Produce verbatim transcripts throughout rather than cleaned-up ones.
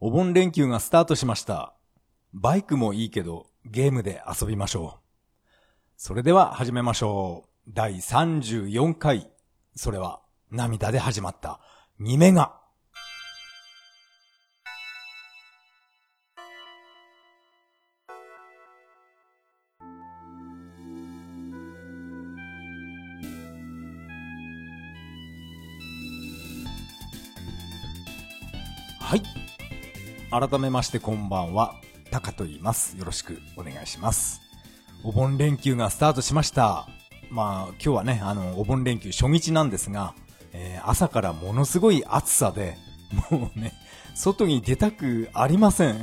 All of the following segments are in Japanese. お盆連休がスタートしました。バイクもいいけどゲームで遊びましょう。それでは始めましょう。だいさんじゅうよんかい。それは涙で始まったにメガ。はい。改めましてこんばんは。タカと言います。よろしくお願いします。お盆連休がスタートしました。まあ今日はね、あのお盆連休初日なんですが、えー、朝からものすごい暑さで、もうね、外に出たくありません。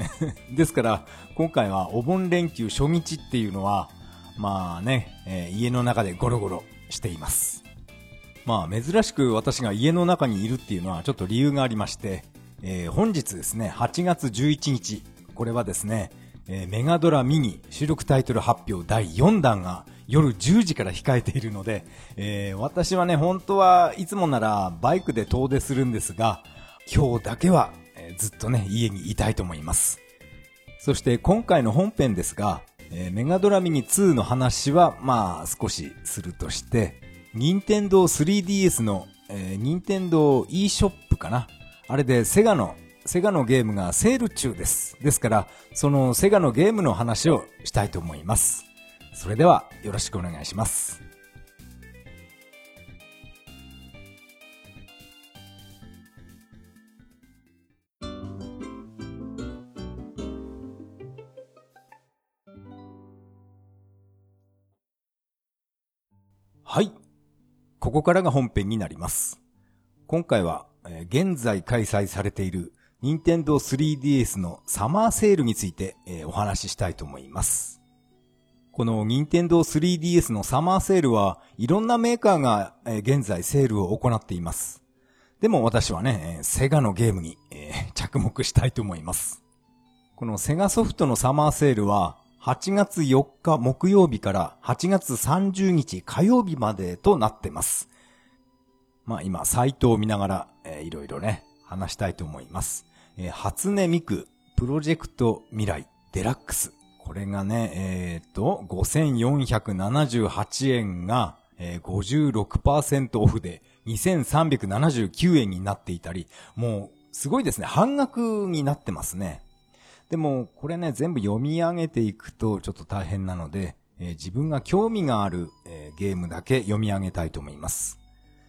ですから今回はお盆連休初日っていうのは、まあね、えー、家の中でゴロゴロしています。まあ珍しく私が家の中にいるっていうのはちょっと理由がありまして、えー、本日ですね、はちがつじゅういちにち、これはですね、えー、メガドラミニ収録タイトル発表だいよんだんが夜じゅうじから控えているので、えー、私はね、本当はいつもならバイクで遠出するんですが、今日だけは、えー、ずっとね、家にいたいと思います。そして今回の本編ですが、えー、メガドラミニツーの話はまあ少しするとして、任天堂 スリーディーエス の、えー、任天堂 e ショップかな、あれでセガの、セガのゲームがセール中です。ですから、そのセガのゲームの話をしたいと思います。それではよろしくお願いします。はい。ここからが本編になります。今回は、現在開催されている Nintendo スリーディーエス のサマーセールについてお話ししたいと思います。この Nintendo スリーディーエス のサマーセールはいろんなメーカーが現在セールを行っています。でも私はね、セガのゲームに着目したいと思います。このセガソフトのサマーセールははちがつよっか木曜日からはちがつさんじゅうにち火曜日までとなっています。まあ今、サイトを見ながら、えー、いろいろね、話したいと思います。えー、初音ミク、プロジェクト未来、デラックス。これがね、えっと、ごせんよんひゃくななじゅうはちえんが、えー、ごじゅうろくパーセント オフでにせんさんびゃくななじゅうきゅうえんになっていたり、もう、すごいですね、半額になってますね。でも、これね、全部読み上げていくとちょっと大変なので、えー、自分が興味がある、えー、ゲームだけ読み上げたいと思います。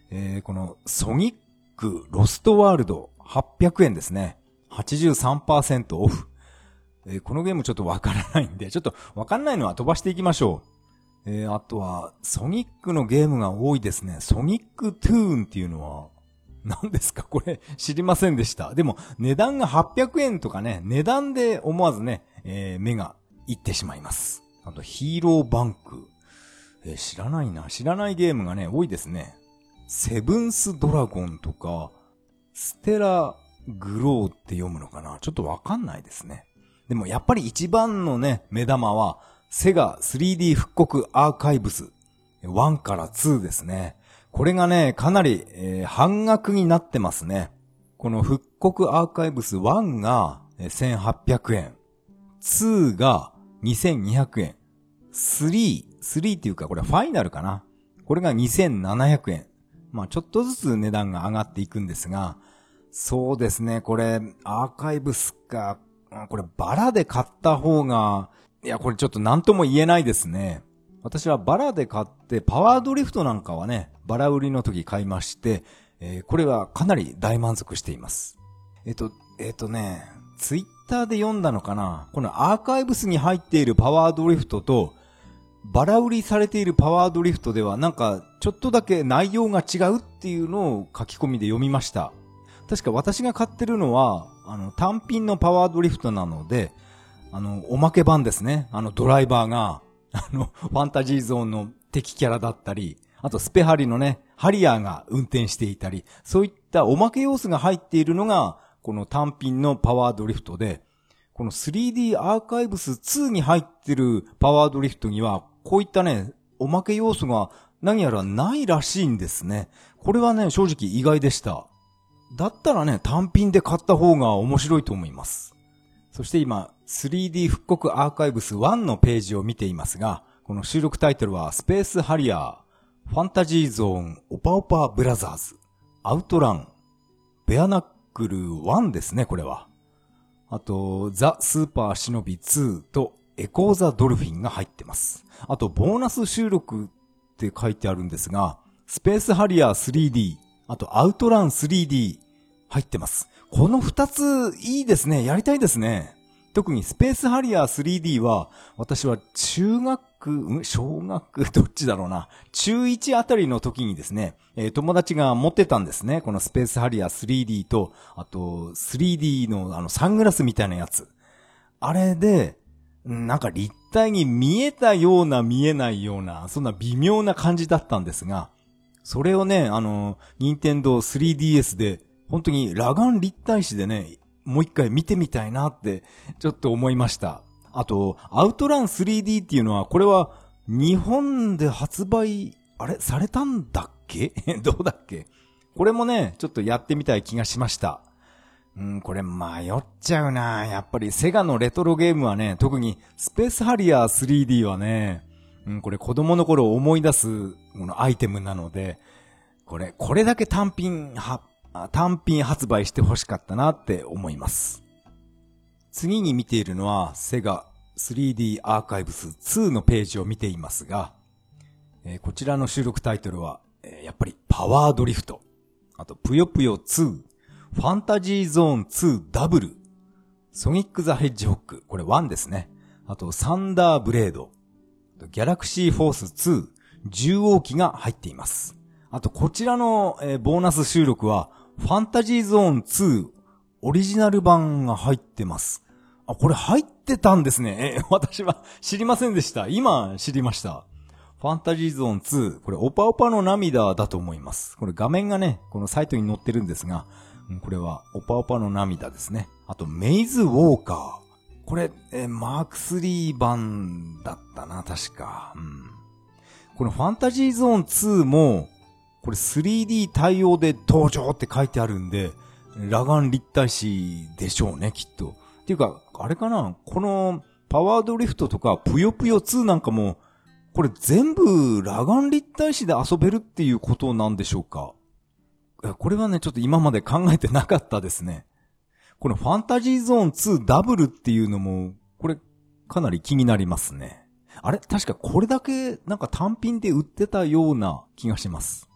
えー、このソニックロストワールドはっぴゃくえんですね。はちじゅうさんパーセント オフ、えー、このゲームちょっとわからないんで、ちょっとわかんないのは飛ばしていきましょう。えー、あとはソニックのゲームが多いですね。ソニックトゥーンっていうのは何ですか、これ知りませんでした。でも値段がはっぴゃくえんとかね、値段で思わずね、えー、目がいってしまいます。あとヒーローバンク、えー、知らないな知らないゲームがね多いですね。セブンスドラゴンとか、ステラグローって読むのかな、ちょっとわかんないですね。でもやっぱり一番のね、目玉は、セガ スリーディー 復刻アーカイブスいちからにですね。これがね、かなり、えー、半額になってますね。この復刻アーカイブスいちがせんはっぴゃくえん、にがにせんにひゃくえん、さん、さんっていうかこれファイナルかな。これがにせんななひゃくえん。まあちょっとずつ値段が上がっていくんですが、そうですね、これアーカイブスか、これバラで買った方が、いやこれちょっと何とも言えないですね。私はバラで買ってパワードリフトなんかはね、バラ売りの時買いまして、えー、これはかなり大満足しています。えっと、えっとね、ツイッターで読んだのかな、このアーカイブスに入っているパワードリフトと、バラ売りされているパワードリフトではなんかちょっとだけ内容が違うっていうのを書き込みで読みました。確か私が買ってるのはあの単品のパワードリフトなので、あのおまけ版ですね。あのドライバーがあのファンタジーゾーンの敵キャラだったり、あとスペハリのねハリアーが運転していたり、そういったおまけ要素が入っているのがこの単品のパワードリフトで、この スリーディー アーカイブスにに入ってるパワードリフトにはこういったね、おまけ要素が何やらないらしいんですね。これはね、正直意外でした。だったらね、単品で買った方が面白いと思います。そして今、スリーディー 復刻アーカイブスワンのページを見ていますが、この収録タイトルはスペースハリアー、ファンタジーゾーン、オパオパブラザーズ、アウトラン、ベアナックルワンですね、これは。あと、ザ・スーパー忍びツーとエコーザ・ドルフィンが入ってます。あと、ボーナス収録って書いてあるんですが、スペースハリアー スリーディー、あとアウトラン スリーディー 入ってます。このふたついいですね。やりたいですね。特にスペースハリアー スリーディー は、私は中学、うん、小学、どっちだろうな。ちゅういちあたりの時にですね、えー、友達が持ってたんですね。このスペースハリアー スリーディー と、あと スリーディー のあのサングラスみたいなやつ。あれで、なんか立体に見えたような見えないような、そんな微妙な感じだったんですが、それをね、あの、任天堂 スリーディーエス で、本当に裸眼立体視でね、もう一回見てみたいなって、ちょっと思いました。あと、アウトラン スリーディー っていうのは、これは、日本で発売、あれされたんだっけどうだっけこれもね、ちょっとやってみたい気がしました。うん、これ迷っちゃうな。やっぱりセガのレトロゲームはね、特にスペースハリアー スリーディー はね、うん、これ子供の頃思い出すこのアイテムなので、これ、これだけ単品は、単品発売してほしかったなって思います。次に見ているのは、セガ スリーディー アーカイブスツーのページを見ていますが、えー、こちらの収録タイトルは、えー、やっぱりパワードリフト、あとぷよぷよツー、ファンタジーゾーンツーダブル、ソニックザヘッジホック、これワンですね。あとサンダーブレード、ギャラクシーフォースツー、じゅう号機が入っています。あとこちらの、えー、ボーナス収録はファンタジーゾーンツーオリジナル版が入ってます。あ、これ入ってたんですね。え、私は知りませんでした。今知りました。ファンタジーゾーンツー、これオパオパの涙だと思います。これ画面がね、このサイトに載ってるんですが、これはオパオパの涙ですね。あとメイズウォーカー。これ、えー、マークスリー版だったな、確か。うん。このファンタジーゾーンツーも、これ スリーディー 対応で登場って書いてあるんで、裸眼立体視でしょうね、きっと。っていうか、あれかな、このパワードリフトとか、ぷよぷよツーなんかも、これ全部裸眼立体視で遊べるっていうことなんでしょうか。これはね、ちょっと今まで考えてなかったですね。このファンタジーゾーンツーダブルっていうのも、これかなり気になりますね。あれ確かこれだけなんか単品で売ってたような気がします。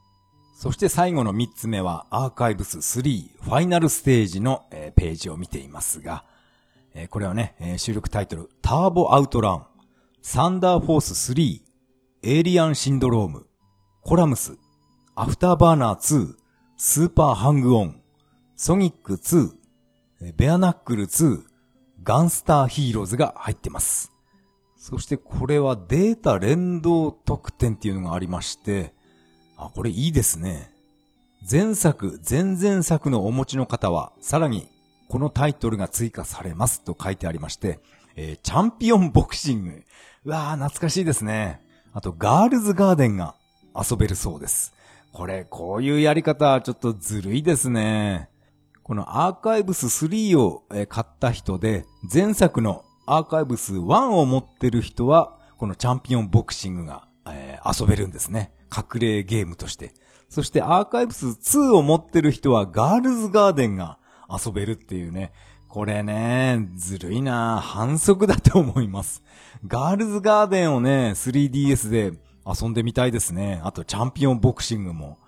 そして最後のみっつめはアーカイブススリーファイナルステージのページを見ていますが、これはね、収録タイトルターボアウトラン、サンダーフォーススリー、エイリアンシンドローム、コラムス、アフターバーナーツー、スーパーハングオン、ソニックツー、ベアナックルツー、ガンスターヒーローズが入ってます。そしてこれはデータ連動特典っていうのがありまして、あ、これいいですね。前作、前々作のお持ちの方は、さらにこのタイトルが追加されますと書いてありまして、えー、チャンピオンボクシング。うわー、懐かしいですね。あと、ガールズガーデンが遊べるそうです。これ、こういうやり方、ちょっとずるいですね。このアーカイブススリーを買った人で、前作のアーカイブスワンを持ってる人は、このチャンピオンボクシングが、えー、遊べるんですね。隠れゲームとして。そしてアーカイブスツーを持ってる人はガールズガーデンが遊べるっていうね。これね、ずるいな、反則だと思います。ガールズガーデンをね、スリーディーエス で遊んでみたいですね。あとチャンピオンボクシングも。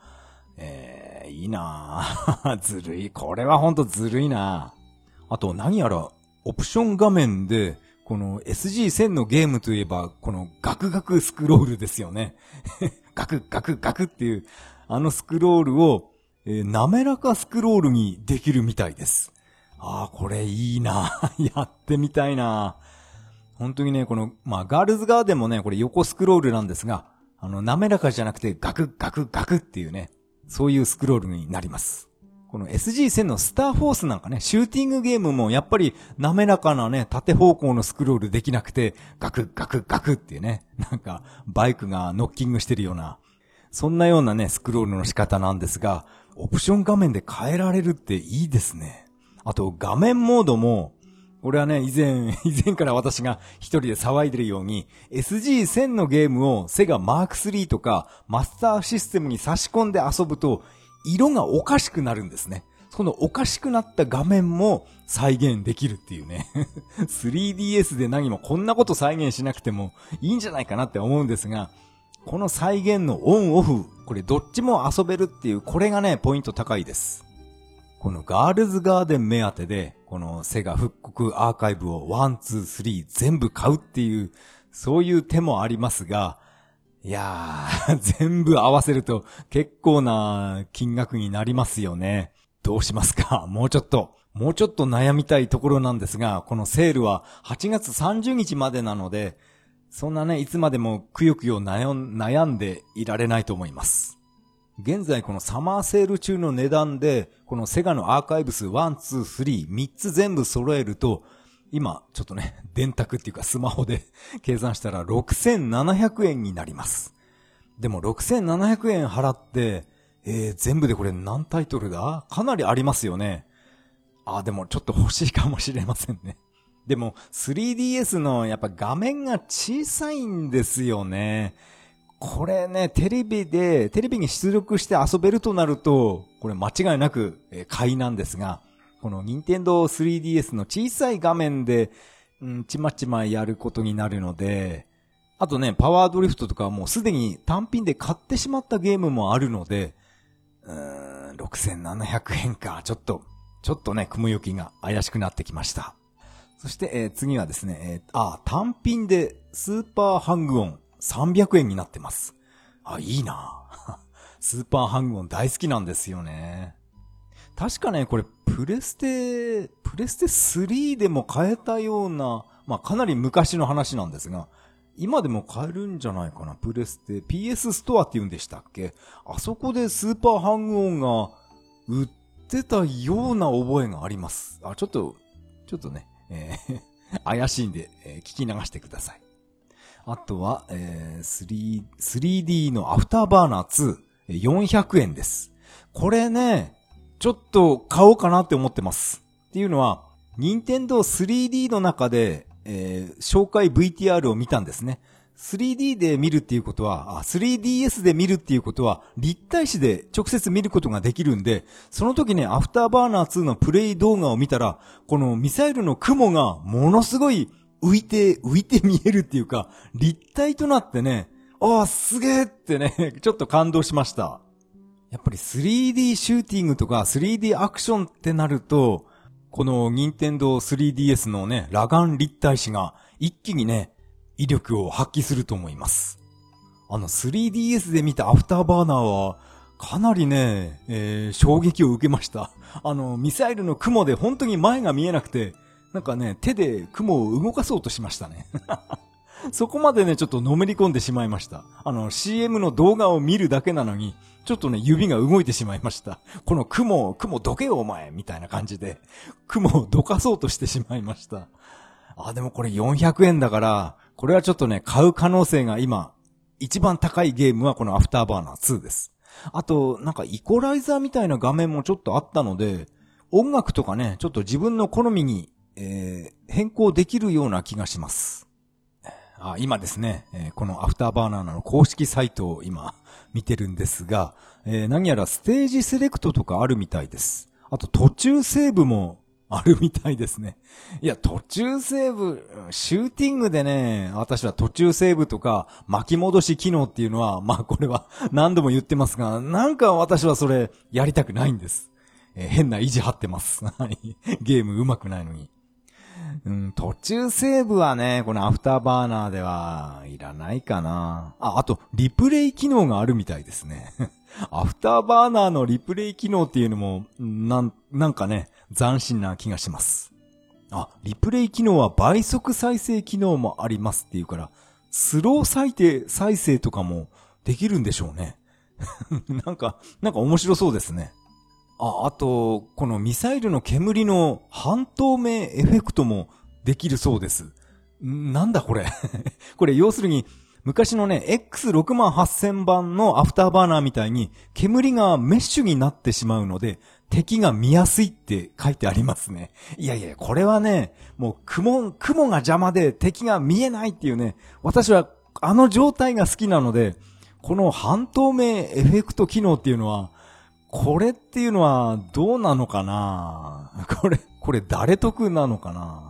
えーいいなぁ。ずるい。これはほんとずるいなぁ。あと何やらオプション画面で、この エスジーせん のゲームといえば、このガクガクスクロールですよね。ガクガクガクっていう、あのスクロールを、えー、滑らかスクロールにできるみたいです。ああ、これいいなぁ。やってみたいなぁ。本当にね、この、まあ、ガールズガーデンもね、これ横スクロールなんですが、あの、滑らかじゃなくてガクガクガクっていうね。そういうスクロールになります。この エスジーせん のスターフォースなんかね、シューティングゲームもやっぱり滑らかなね、縦方向のスクロールできなくて、ガクガクガクっていうね、なんかバイクがノッキングしてるような、そんなようなね、スクロールの仕方なんですが、オプション画面で変えられるっていいですね。あと画面モードも、俺はね、以前、以前から私が一人で騒いでるように、エスジーせん のゲームをセガマークスリーとかマスターシステムに差し込んで遊ぶと、色がおかしくなるんですね。そのおかしくなった画面も再現できるっていうね。スリーディーエス で何もこんなこと再現しなくてもいいんじゃないかなって思うんですが、この再現のオンオフ、これどっちも遊べるっていう、これがね、ポイント高いです。このガールズガーデン目当てで、このセガ復刻アーカイブをいち、に、さん全部買うっていう、そういう手もありますが、いやー、全部合わせると結構な金額になりますよね。どうしますか？もうちょっと、もうちょっと悩みたいところなんですが、このセールははちがつさんじゅうにちまでなので、そんなね、いつまでもくよくよ悩んでいられないと思います。現在このサマーセール中の値段で、このセガのアーカイブスいち、に、さん、みっつ全部揃えると、今、ちょっとね、電卓っていうかスマホで計算したらろくせんななひゃくえんになります。でもろくせんななひゃくえん払って、えー、全部でこれ何タイトルだ？かなりありますよね。あ、でもちょっと欲しいかもしれませんね。でも スリーディーエス のやっぱ画面が小さいんですよね。これね、テレビで、テレビに出力して遊べるとなると、これ間違いなく買いなんですが、この Nintendo スリーディーエス の小さい画面で、うん、ちまちまやることになるので、あとね、パワードリフトとかもうすでに単品で買ってしまったゲームもあるので、うーん、ろくせんななひゃくえんか。ちょっと、ちょっとね、雲行きが怪しくなってきました。そして、えー、次はですね、えー、あ、単品でスーパーハングオンさんびゃくえんになってます。あ、いいな。スーパーハングオン大好きなんですよね。確かね、これプレステ、プレステスリーでも買えたような、まあかなり昔の話なんですが、今でも買えるんじゃないかな。プレステ、ピーエス ストアって言うんでしたっけ？あそこでスーパーハングオンが売ってたような覚えがあります。あ、ちょっと、ちょっとね。えー、怪しいんで、えー、聞き流してください。あとは、えー、スリー、スリーディー のアフターバーナーツー、よんひゃくえんです。これね、ちょっと買おうかなって思ってます。っていうのは、Nintendo スリーディー の中で、えー、紹介 ブイティーアール を見たんですね。スリーディー で見るっていうことは、あ、スリーディーエス で見るっていうことは、立体視で直接見ることができるんで、その時ね、アフターバーナーツーのプレイ動画を見たら、このミサイルの雲がものすごい浮いて、浮いて見えるっていうか、立体となってね、ああ、すげえってね、ちょっと感動しました。やっぱり スリーディー シューティングとか スリーディー アクションってなると、この Nintendo スリーディーエス のね、裸眼立体視が一気にね、威力を発揮すると思います。あの スリーディーエス で見たアフターバーナーはかなりね、えー、衝撃を受けました。あのミサイルの雲で本当に前が見えなくて、なんかね、手で雲を動かそうとしましたね。そこまでね、ちょっとのめり込んでしまいました。あの シーエム の動画を見るだけなのに、ちょっとね、指が動いてしまいました。この雲、雲どけよお前みたいな感じで、雲をどかそうとしてしまいました。あ、でもこれよんひゃくえんだから、これはちょっとね、買う可能性が今、一番高いゲームはこのアフターバーナーツーです。あと、なんかイコライザーみたいな画面もちょっとあったので、音楽とかね、ちょっと自分の好みに、えー、変更できるような気がします。あ、今ですね、えー、このアフターバーナーの公式サイトを今見てるんですが、えー、何やらステージセレクトとかあるみたいです。あと途中セーブも、あるみたいですね。いや、途中セーブ、シューティングでね、私は途中セーブとか巻き戻し機能っていうのは、まあこれは何度も言ってますが、なんか私はそれやりたくないんです。えー、変な意地張ってます。ゲーム上手くないのに、うん。途中セーブはね、このアフターバーナーではいらないかな。あ、あとリプレイ機能があるみたいですね。アフターバーナーのリプレイ機能っていうのも、なん、なんかね、斬新な気がします。あ、リプレイ機能は倍速再生機能もありますっていうから、スロー再生、再生とかもできるんでしょうね。なんか、なんか面白そうですね。あ、あと、このミサイルの煙の半透明エフェクトもできるそうです。なんだこれ。これ要するに、昔のね、エックスろくまんはっせん 番のアフターバーナーみたいに煙がメッシュになってしまうので敵が見やすいって書いてありますね。いやいや、これはね、もう雲、雲が邪魔で敵が見えないっていうね、私はあの状態が好きなので、この半透明エフェクト機能っていうのは、これっていうのはどうなのかな？これ、これ誰得なのかな？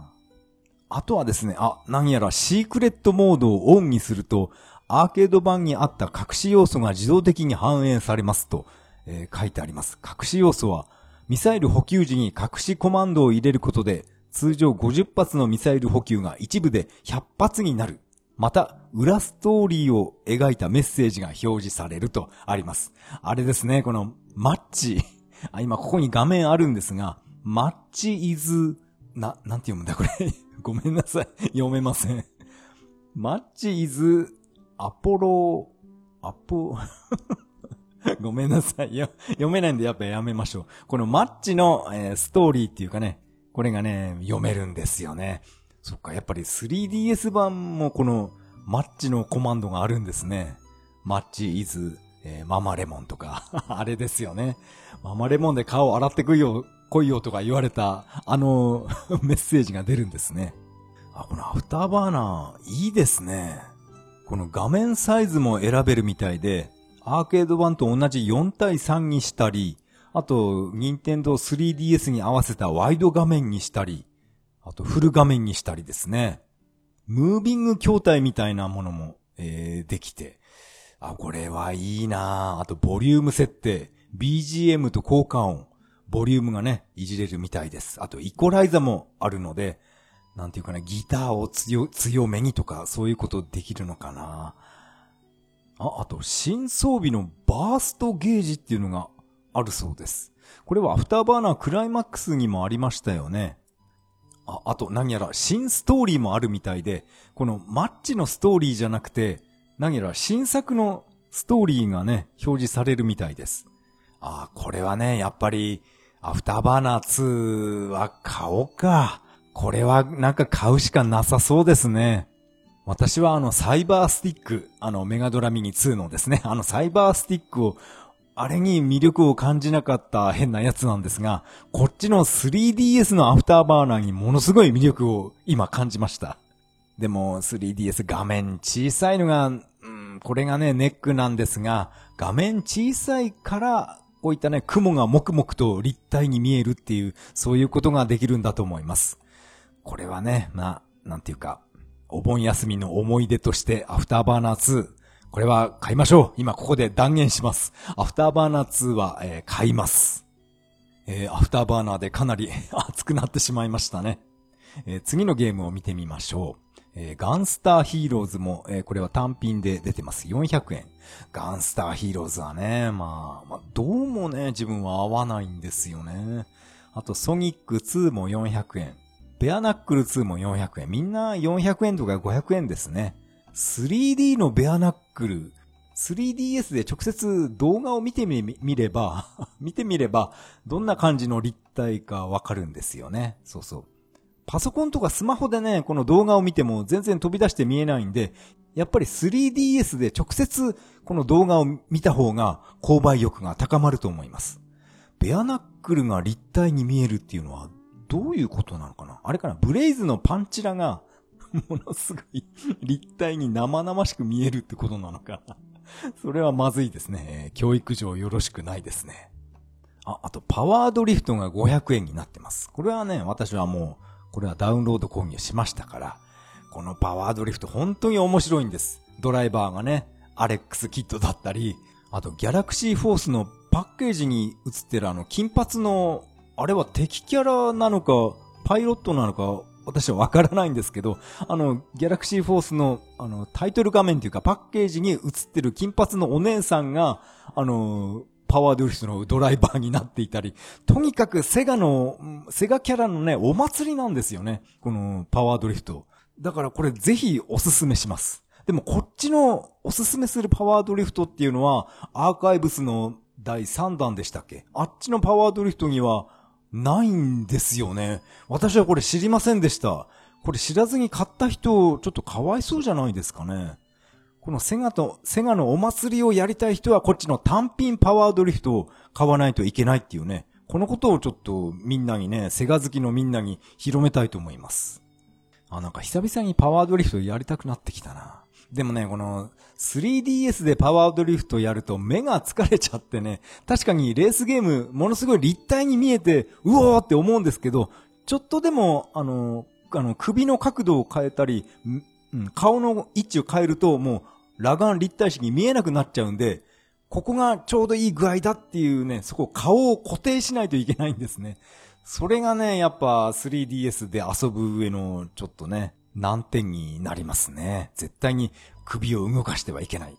あとはですね、あ、何やらシークレットモードをオンにすると、アーケード版にあった隠し要素が自動的に反映されますと、えー、書いてあります。隠し要素は、ミサイル補給時に隠しコマンドを入れることで、通常ごじゅっぱつのミサイル補給が一部でひゃっぱつになる。また、裏ストーリーを描いたメッセージが表示されるとあります。あれですね、このマッチ。あ、今ここに画面あるんですが、マッチイズ、な、なんて読むんだこれ。ごめんなさい。読めません。マッチイズ、アポロ、アポ、ごめんなさい。よ、読めないんでやっぱやめましょう。このマッチの、えー、ストーリーっていうかね、これがね、読めるんですよね。そっか、やっぱり スリーディーエス 版もこのマッチのコマンドがあるんですね。マッチイズ、えー、ママレモンとか、あれですよね。ママレモンで顔洗ってこいよ、来いよとか言われた、あのメッセージが出るんですね。あ、このアフターバーナー、いいですね。この画面サイズも選べるみたいで、アーケード版と同じよんたいさんにしたり、あと、任天堂 スリーディーエス に合わせたワイド画面にしたり、あとフル画面にしたりですね。ムービング筐体みたいなものも、えー、できて。あ、これはいいなぁ。あと、ボリューム設定。ビージーエム と効果音。ボリュームがね、いじれるみたいです。あと、イコライザもあるので、なんていうかな、ギターを強、強めにとか、そういうことできるのかな。あ、あと、新装備のバーストゲージっていうのがあるそうです。これはアフターバーナークライマックスにもありましたよね。あ、あと何やら新ストーリーもあるみたいで、このマッチのストーリーじゃなくて、何やら新作のストーリーがね、表示されるみたいです。あ、これはね、やっぱり、アフターバーナーツーは買おうか。これはなんか買うしかなさそうですね。私はあのサイバースティック、あのメガドラミニツーのですね、あのサイバースティックを、あれに魅力を感じなかった変なやつなんですが、こっちの スリーディーエス のアフターバーナーにものすごい魅力を今感じました。でも スリーディーエス 画面小さいのが、うん、これがねネックなんですが、画面小さいからこういったね雲がもくもくと立体に見えるっていう、そういうことができるんだと思います。これはね、まあ、なんていうか、お盆休みの思い出としてアフターバーナーツー、これは買いましょう。今ここで断言します。アフターバーナーツーは、えー、買います、えー。アフターバーナーでかなり熱くなってしまいましたね、えー。次のゲームを見てみましょう。えー、ガンスターヒーローズも、えー、これは単品で出てます。よんひゃくえん。ガンスターヒーローズはね、まあ、まあ、どうもね、自分は合わないんですよね。あとソニックツーもよんひゃくえん。ベアナックルツーもよんひゃくえん。みんなよんひゃくえんとかごひゃくえんですね。スリーディー のベアナックル、スリーディーエス で直接動画を見てみ、見れば、見てみれば、どんな感じの立体かわかるんですよね。そうそう。パソコンとかスマホでね、この動画を見ても全然飛び出して見えないんで、やっぱり スリーディーエス で直接この動画を見た方が購買欲が高まると思います。ベアナックルが立体に見えるっていうのはどういうことなのかな？あれかな？ブレイズのパンチラが、ものすごい立体に生々しく見えるってことなのかな。それはまずいですね。教育上よろしくないですね。あ、あとパワードリフトがごひゃくえんになってます。これはね、私はもう、これはダウンロード購入しましたから、このパワードリフト本当に面白いんです。ドライバーがね、アレックスキッドだったり、あとギャラクシーフォースのパッケージに映ってるあの金髪の、あれは敵キャラなのか、パイロットなのか、私はわからないんですけど、あの、ギャラクシーフォースの、あの、タイトル画面というかパッケージに映ってる金髪のお姉さんが、あの、パワードリフトのドライバーになっていたり、とにかくセガの、セガキャラのね、お祭りなんですよね。このパワードリフト。だからこれぜひおすすめします。でもこっちのおすすめするパワードリフトっていうのは、アーカイブスのだいさんだんでしたっけ？あっちのパワードリフトには、ないんですよね。私はこれ知りませんでした。これ知らずに買った人、ちょっとかわいそうじゃないですかね。このセガと、セガのお祭りをやりたい人はこっちの単品パワードリフトを買わないといけないっていうね。このことをちょっとみんなにね、セガ好きのみんなに広めたいと思います。あ、なんか久々にパワードリフトやりたくなってきたな。でもね、この スリーディーエス でパワードリフトやると目が疲れちゃってね、確かにレースゲームものすごい立体に見えて、うおーって思うんですけど、ちょっとでも、あの、あの首の角度を変えたり、うん、顔の位置を変えるともう裸眼立体視に見えなくなっちゃうんで、ここがちょうどいい具合だっていうね、そこ顔を固定しないといけないんですね。それがね、やっぱ スリーディーエス で遊ぶ上のちょっとね、難点になりますね。絶対に首を動かしてはいけない。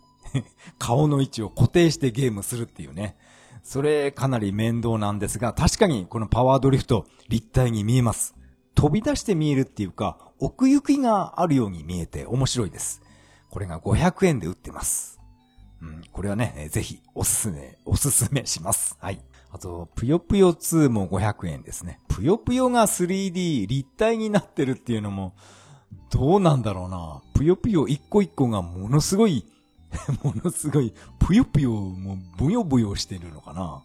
顔の位置を固定してゲームするっていうね。それかなり面倒なんですが、確かにこのパワードリフト立体に見えます。飛び出して見えるっていうか、奥行きがあるように見えて面白いです。これがごひゃくえんで売ってます。うん、これはね、ぜひおすすめ、おすすめします。はい。あと、ぷよぷよツーもごひゃくえんですね。ぷよぷよが スリーディー 立体になってるっていうのも、どうなんだろうな。ぷよぷよ一個一個がものすごいものすごいぷよぷよもぶよぶよしてるのかな。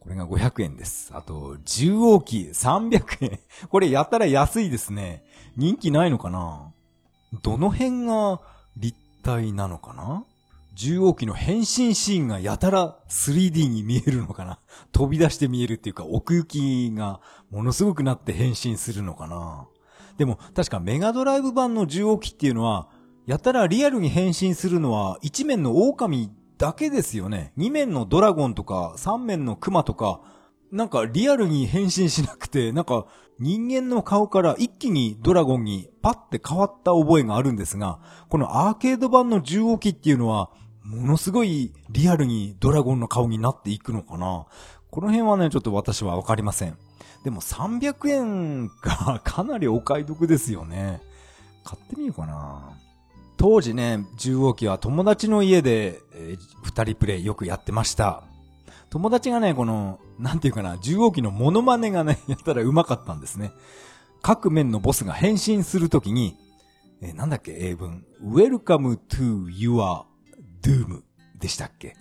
これがごひゃくえんです。あとじゅうおうきさんびゃくえん。これやたら安いですね。人気ないのかな。どの辺が立体なのかな。じゅうおうきの変身シーンがやたら スリーディー に見えるのかな。飛び出して見えるっていうか、奥行きがものすごくなって変身するのかな。でも確かメガドライブ版のじゅうおうきっていうのは、やたらリアルに変身するのはいちめんの狼だけですよね。にめんのドラゴンとかさんめんのクマとか、なんかリアルに変身しなくて、なんか人間の顔から一気にドラゴンにパッて変わった覚えがあるんですが、このアーケード版のじゅうおうきっていうのはものすごいリアルにドラゴンの顔になっていくのかな。この辺はね、ちょっと私はわかりません。でもさんびゃくえんがかなりお買い得ですよね。買ってみようかな。当時ね、じゅうおうきは友達の家で、えー、ふたりプレイよくやってました。友達がね、この、なんていうかな、じゅうおうきのモノマネがね、やったらうまかったんですね。各面のボスが変身するときに、えー、なんだっけ、英文。Welcome to your doom でしたっけ。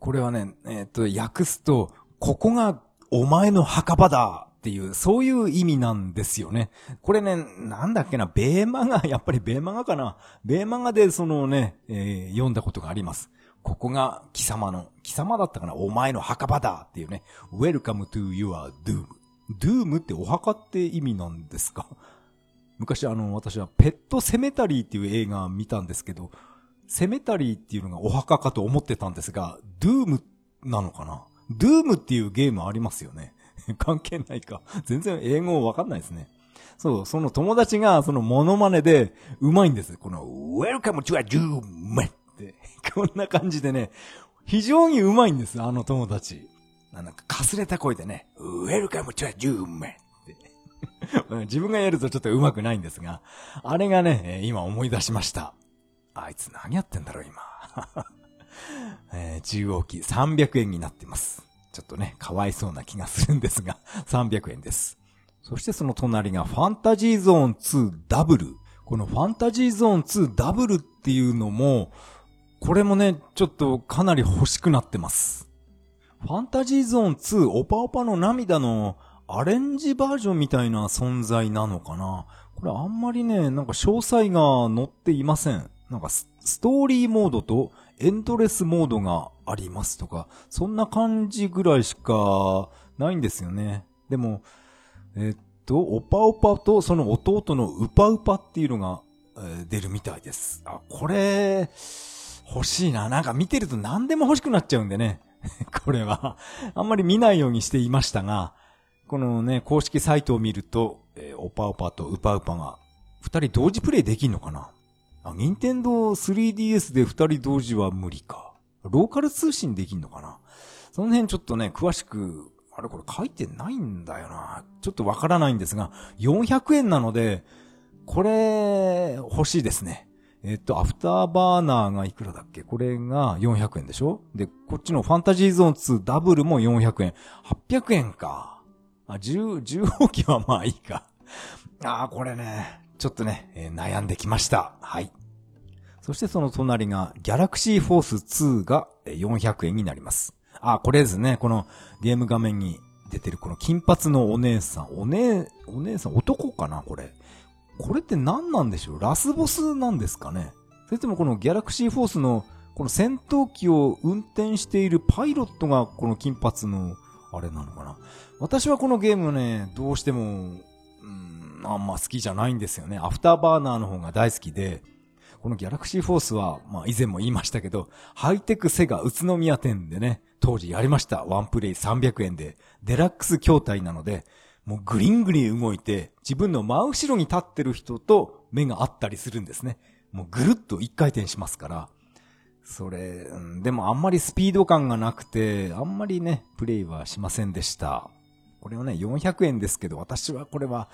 これはね、えー、っと、訳すと、ここがお前の墓場だっていう、そういう意味なんですよね。これね、なんだっけな、米漫画、やっぱり米漫画かな。米漫画でそのね、えー、読んだことがあります。ここが貴様の、貴様だったかな、お前の墓場だっていうね。Welcome to your doom。doom ってお墓って意味なんですか。昔あの、私はペットセメタリーっていう映画見たんですけど、セメタリーっていうのがお墓かと思ってたんですが、doom なのかな。ドゥームっていうゲームありますよね。関係ないか。全然英語わかんないですね。そう、その友達がそのモノマネでうまいんです。この Welcome to a Doom ってこんな感じでね、非常にうまいんです。あの友達。なんかかすれた声でね、Welcome to a Doom って自分がやるとちょっとうまくないんですが、あれがね、今思い出しました。あいつ何やってんだろう今。えー、じゅうおうきさんびゃくえんになってます。ちょっとね、かわいそうな気がするんですがさんびゃくえんです。そしてその隣がファンタジーゾーンツーダブル。このファンタジーゾーンツーダブルっていうのも、これもね、ちょっとかなり欲しくなってます。ファンタジーゾーンツーオパオパの涙のアレンジバージョンみたいな存在なのかな。これあんまりね、なんか詳細が載っていません。なんかストーリーモードとエンドレスモードがありますとか、そんな感じぐらいしかないんですよね。でも、えっと、オパオパとその弟のウパウパっていうのが、えー、出るみたいです。あ、これ、欲しいな。なんか見てると何でも欲しくなっちゃうんでね。これは、あんまり見ないようにしていましたが、このね、公式サイトを見ると、えー、オパオパとウパウパが、二人同時プレイできるのかな。あ、任天堂 スリーディーエス で二人同時は無理か。ローカル通信できんのかな。その辺ちょっとね、詳しく、あれこれ書いてないんだよな。ちょっとわからないんですが、よんひゃくえんなので、これ、欲しいですね。えっと、アフターバーナーがいくらだっけ。これがよんひゃくえんでしょ。で、こっちのファンタジーゾーンツーダブルもよんひゃくえん。はっぴゃくえんか。あ、じゅう、じゅうおうきはまあいいか。ああ、これね。ちょっとね、えー、悩んできました。はい。そしてその隣が Galaxy Force ツーがよんひゃくえんになります。あ、これですね。このゲーム画面に出てるこの金髪のお姉さん。お姉、お姉さん、男かなこれ。これって何なんでしょう？ラスボスなんですかね？それともこの Galaxy Force のこの戦闘機を運転しているパイロットがこの金髪のあれなのかな？私はこのゲームね、どうしても、うん、あんま好きじゃないんですよね。アフターバーナーの方が大好きで、このギャラクシーフォースは、まあ以前も言いましたけど、ハイテクセガ宇都宮店でね、当時やりました。ワンプレイさんびゃくえんで、デラックス筐体なので、もうグリングリ動いて、自分の真後ろに立ってる人と目が合ったりするんですね。もうぐるっと一回転しますから。それ、でもあんまりスピード感がなくて、あんまりね、プレイはしませんでした。これはね、よんひゃくえんですけど、私はこれは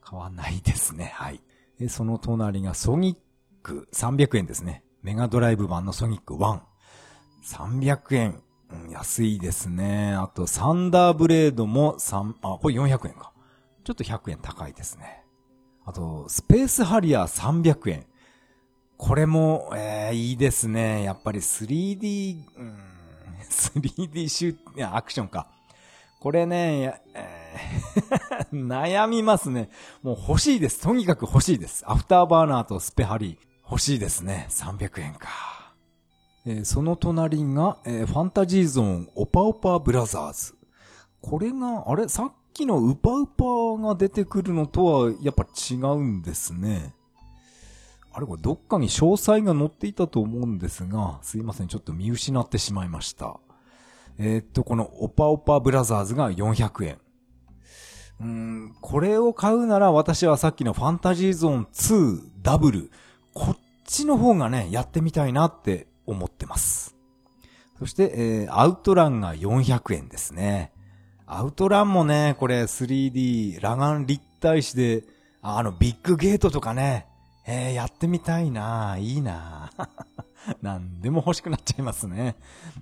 買わないですね。はい。で、その隣がソニック。さんびゃくえんですね。メガドライブ版のソニックワン。さんびゃくえん。うん、安いですね。あと、サンダーブレードもさん、あ、これよんひゃくえんか。ちょっとひゃくえん高いですね。あと、スペースハリアーさんびゃくえん。これも、えー、いいですね。やっぱり スリーディー、うん、スリーディー シュー、いや、アクションか。これね、えー、悩みますね。もう欲しいです。とにかく欲しいです。アフターバーナーとスペハリー。欲しいですね。さんびゃくえんか。えー、その隣が、えー、ファンタジーゾーンオパオパブラザーズ。これが、あれさっきのウパウパが出てくるのとはやっぱ違うんですね。あれこれどっかに詳細が載っていたと思うんですが、すいません。ちょっと見失ってしまいました。えー、っと、このオパオパブラザーズがよんひゃくえん。うーん、これを買うなら私はさっきのファンタジーゾーンツーダブル。こっちの方がね、やってみたいなって思ってます。そして、えー、アウトランがよんひゃくえんですね。アウトランもね、これ スリーディー 裸眼立体視で、あのビッグゲートとかね、えー、やってみたいな、いいな。なんでも欲しくなっちゃいますね。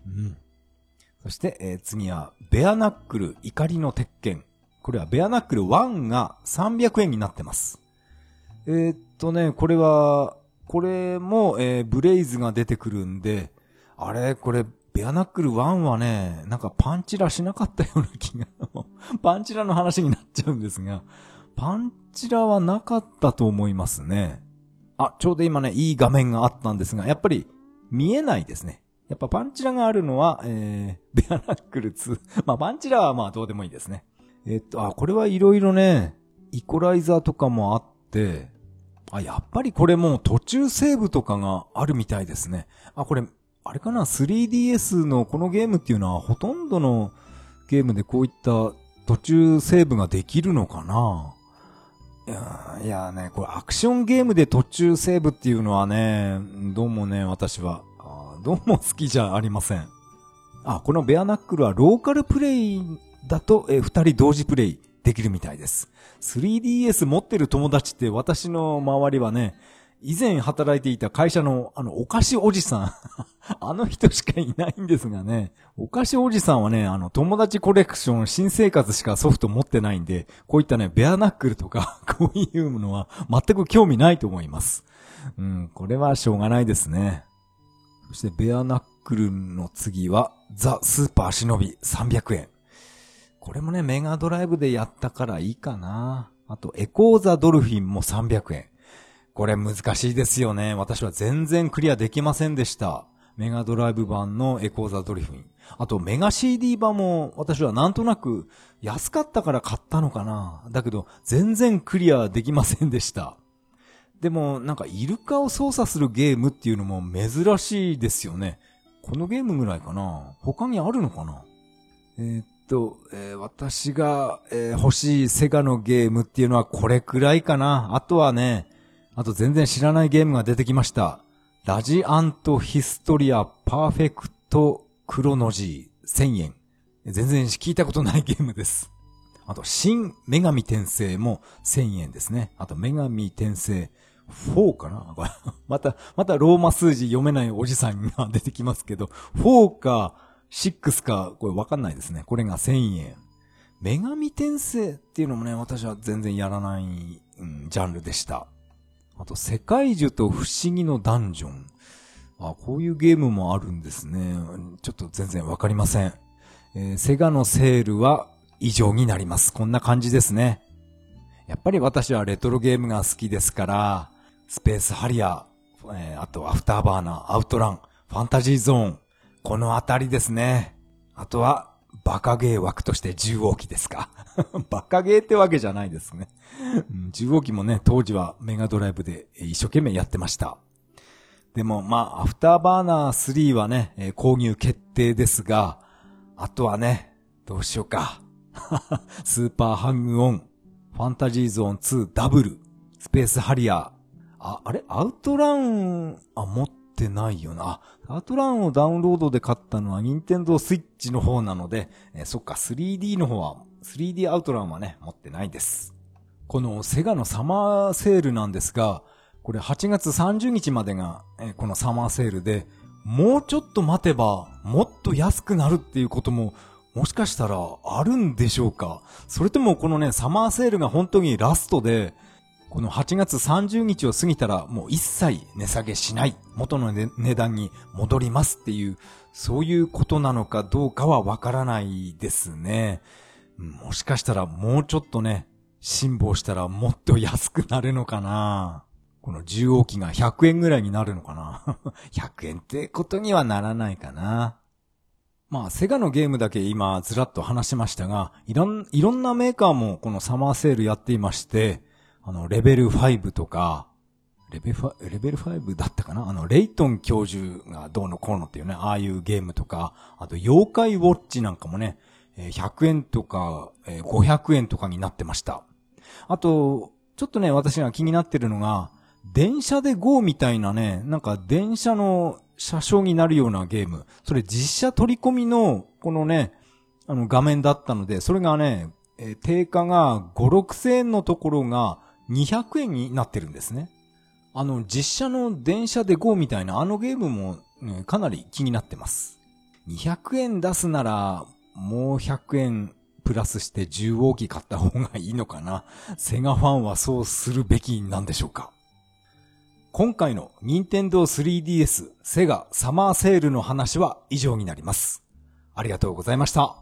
うん。そして、えー、次はベアナックル怒りの鉄拳。これはベアナックルワンがさんびゃくえんになってます。えー、っとね、これは、これも、えー、ブレイズが出てくるんで、あれこれベアナックルワンはね、なんかパンチラしなかったような気がパンチラの話になっちゃうんですが、パンチラはなかったと思いますね。あ、ちょうど今ね、いい画面があったんですが、やっぱり見えないですね。やっぱパンチラがあるのは、えー、ベアナックルツー。まあパンチラはまあどうでもいいですね。えー、っと、あ、これはいろいろね、イコライザーとかもあって、あ、やっぱりこれもう途中セーブとかがあるみたいですね。あ、これ、あれかな スリーディーエス のこのゲームっていうのはほとんどのゲームでこういった途中セーブができるのかな。いやー、いやーね、これアクションゲームで途中セーブっていうのはね、どうもね、私は、どうも好きじゃありません。あ、このベアナックルはローカルプレイだと、え、二人同時プレイできるみたいです。スリーディーエス 持ってる友達って私の周りはね、以前働いていた会社のあのお菓子おじさんあの人しかいないんですがね、お菓子おじさんはね、あの友達コレクション新生活しかソフト持ってないんで、こういったねベアナックルとかこういうものは全く興味ないと思います。うん、これはしょうがないですね。そしてベアナックルの次はザ・スーパー忍びさんびゃくえん。これもねメガドライブでやったからいいかな。あとエコーザ・ドルフィンもさんびゃくえん。これ難しいですよね。私は全然クリアできませんでした。メガドライブ版のエコーザ・ドルフィン。あとメガ シーディー 版も私はなんとなく安かったから買ったのかな。だけど全然クリアできませんでした。でもなんかイルカを操作するゲームっていうのも珍しいですよね。このゲームぐらいかな。他にあるのかな。えー、っと、えー、私が、えー、欲しいセガのゲームっていうのはこれくらいかな。あとはね、あと全然知らないゲームが出てきました。ラジアントヒストリアパーフェクトクロノジーせんえん。全然聞いたことないゲームです。あと新女神転生もせんえんですね。あと女神転生フォーかなまた、またローマ数字読めないおじさんが出てきますけど、フォーかシックスか、これわかんないですね。これがせんえん。女神転生っていうのもね、私は全然やらない、うん、ジャンルでした。あと、世界樹と不思議のダンジョン。あ、こういうゲームもあるんですね。ちょっと全然わかりません、えー、セガのセールは以上になります。こんな感じですね。やっぱり私はレトロゲームが好きですから、スペースハリアー、えー、あとアフターバーナー、アウトラン、ファンタジーゾーン、このあたりですね。あとはバカゲー枠として銃王機ですかバカゲーってわけじゃないですね銃王機もね、当時はメガドライブで一生懸命やってました。でもまあアフターバーナースリーはね、えー、購入決定ですが、あとはね、どうしようかスーパーハングオン、ファンタジーゾーンツーダブル、スペースハリアー、あ、あれアウトラン、あ、持ってないよな。アウトランをダウンロードで買ったのはニンテンドースイッチの方なので、えー、そっか スリーディー の方は スリーディー アウトランはね持ってないです。このセガのサマーセールなんですが、これはちがつさんじゅうにちまでが、えー、このサマーセールで、もうちょっと待てばもっと安くなるっていうことももしかしたらあるんでしょうか。それともこのねサマーセールが本当にラストで、このはちがつさんじゅうにちを過ぎたらもう一切値下げしない、元の、ね、値段に戻りますっていう、そういうことなのかどうかはわからないですね。もしかしたらもうちょっとね辛抱したらもっと安くなるのかな。このじゅう号機がひゃくえんぐらいになるのかなひゃくえんってことにはならないかな。まあセガのゲームだけ今ずらっと話しましたが、いろん、いろんなメーカーもこのサマーセールやっていまして、あのレベルファイブとかレベル5、レベル5だったかなあのレイトン教授がどうのこうのっていうね、ああいうゲームとか、あと妖怪ウォッチなんかもねひゃくえんとかごひゃくえんとかになってました。あとちょっとね私が気になってるのが、電車で ゴー みたいなね、なんか電車の車掌になるようなゲーム、それ実写取り込みのこのねあの画面だったので、それがね、えー、定価がご、ろくせんえんのところがにひゃくえんになってるんですね。あの実写の電車で ゴー みたいなあのゲームも、ね、かなり気になってます。にひゃくえん出すならもうひゃくえんプラスしてじゅう号機買った方がいいのかな。セガファンはそうするべきなんでしょうか。今回の ニンテンドースリーディーエス セガサマーセールの話は以上になります。ありがとうございました。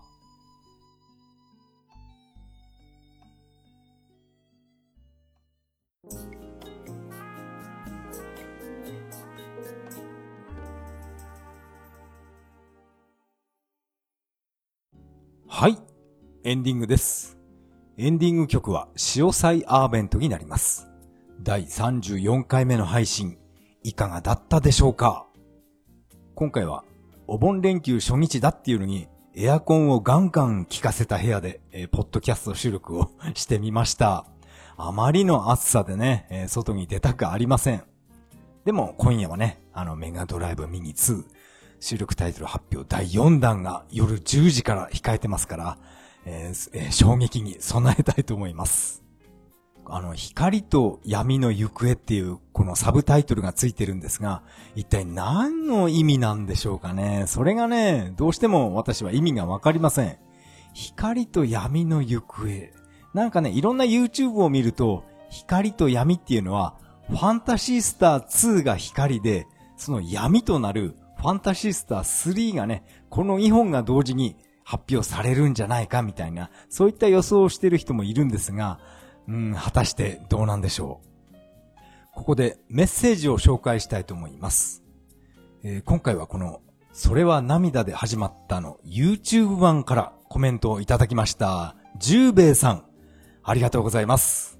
はい、エンディングです。エンディング曲は潮騒アーベントになります。だいさんじゅうよんかいめの配信、いかがだったでしょうか。今回はお盆連休初日だっていうのにエアコンをガンガン効かせた部屋で、えー、ポッドキャスト収録をしてみました。あまりの暑さでね、えー、外に出たくありません。でも今夜はね、あのメガドライブミニツー収録タイトル発表だいよんだんが夜じゅうじから控えてますから、えーえー、衝撃に備えたいと思います。あの光と闇の行方っていうこのサブタイトルがついてるんですが、一体何の意味なんでしょうかね。それがね、どうしても私は意味がわかりません。光と闇の行方、なんかね、いろんな YouTube を見ると、光と闇っていうのはファンタシースターツーが光で、その闇となるファンタシースタースリーがね、このにほんが同時に発表されるんじゃないかみたいな、そういった予想をしてる人もいるんですが、うん、果たしてどうなんでしょう。ここでメッセージを紹介したいと思います、えー、今回はこのそれは涙で始まったの YouTube 版からコメントをいただきました十兵衛さん、ありがとうございます。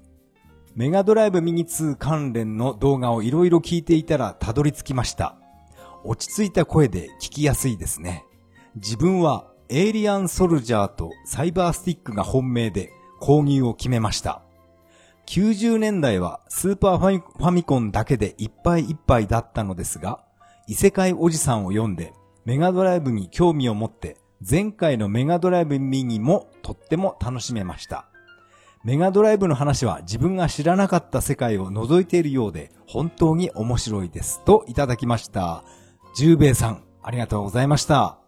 メガドライブミニツー関連の動画をいろいろ聞いていたらたどり着きました。落ち着いた声で聞きやすいですね。自分はエイリアンソルジャーとサイバースティックが本命で購入を決めました。きゅうじゅうねんだいはスーパーファミ、ファミコンだけでいっぱいいっぱいだったのですが、異世界おじさんを読んでメガドライブに興味を持って、前回のメガドライブミニもとっても楽しめました。メガドライブの話は自分が知らなかった世界を覗いているようで本当に面白いですといただきました十兵衛さん、ありがとうございました。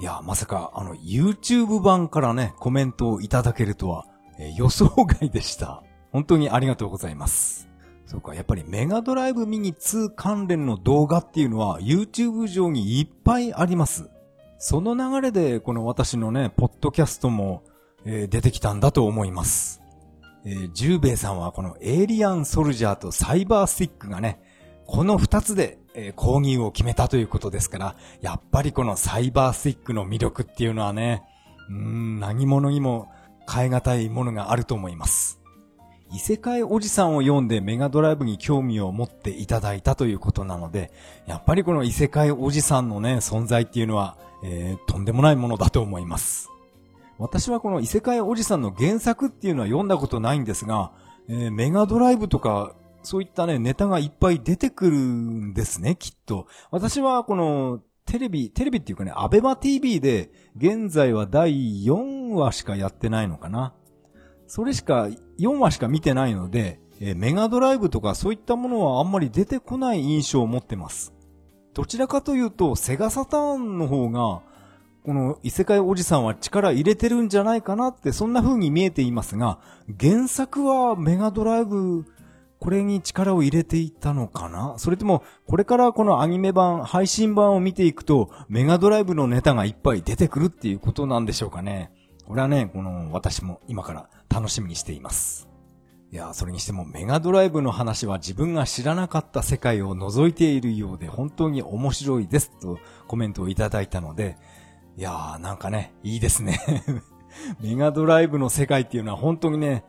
いや、まさかあの YouTube 版からねコメントをいただけるとは、えー、予想外でした。本当にありがとうございます。そうか、やっぱりメガドライブミニツー関連の動画っていうのは YouTube 上にいっぱいあります。その流れでこの私のね、ポッドキャストも、えー、出てきたんだと思います。えー、ジューベイさんはこのエイリアンソルジャーとサイバースティックがね、この二つで、えー、購入を決めたということですから、やっぱりこのサイバースティックの魅力っていうのはね、うーん、何者にも変え難いものがあると思います。異世界おじさんを読んでメガドライブに興味を持っていただいたということなので、やっぱりこの異世界おじさんのね、存在っていうのは、えー、とんでもないものだと思います。私はこの異世界おじさんの原作っていうのは読んだことないんですが、えー、メガドライブとかそういったね、ネタがいっぱい出てくるんですね、きっと。私はこのテレビ、テレビっていうかね、アベマ ティーブイ で現在はだいよんわしかやってないのかな。それしか、よんわしか見てないので、えー、メガドライブとかそういったものはあんまり出てこない印象を持ってます。どちらかというと、セガサターンの方が、この異世界おじさんは力入れてるんじゃないかなって、そんな風に見えていますが、原作はメガドライブ、これに力を入れていたのかな？それとも、これからこのアニメ版、配信版を見ていくと、メガドライブのネタがいっぱい出てくるっていうことなんでしょうかね。これはね、この私も今から楽しみにしています。いやー、それにしてもメガドライブの話は自分が知らなかった世界を覗いているようで本当に面白いですとコメントをいただいたので、いやー、なんかね、いいですね。メガドライブの世界っていうのは本当にね、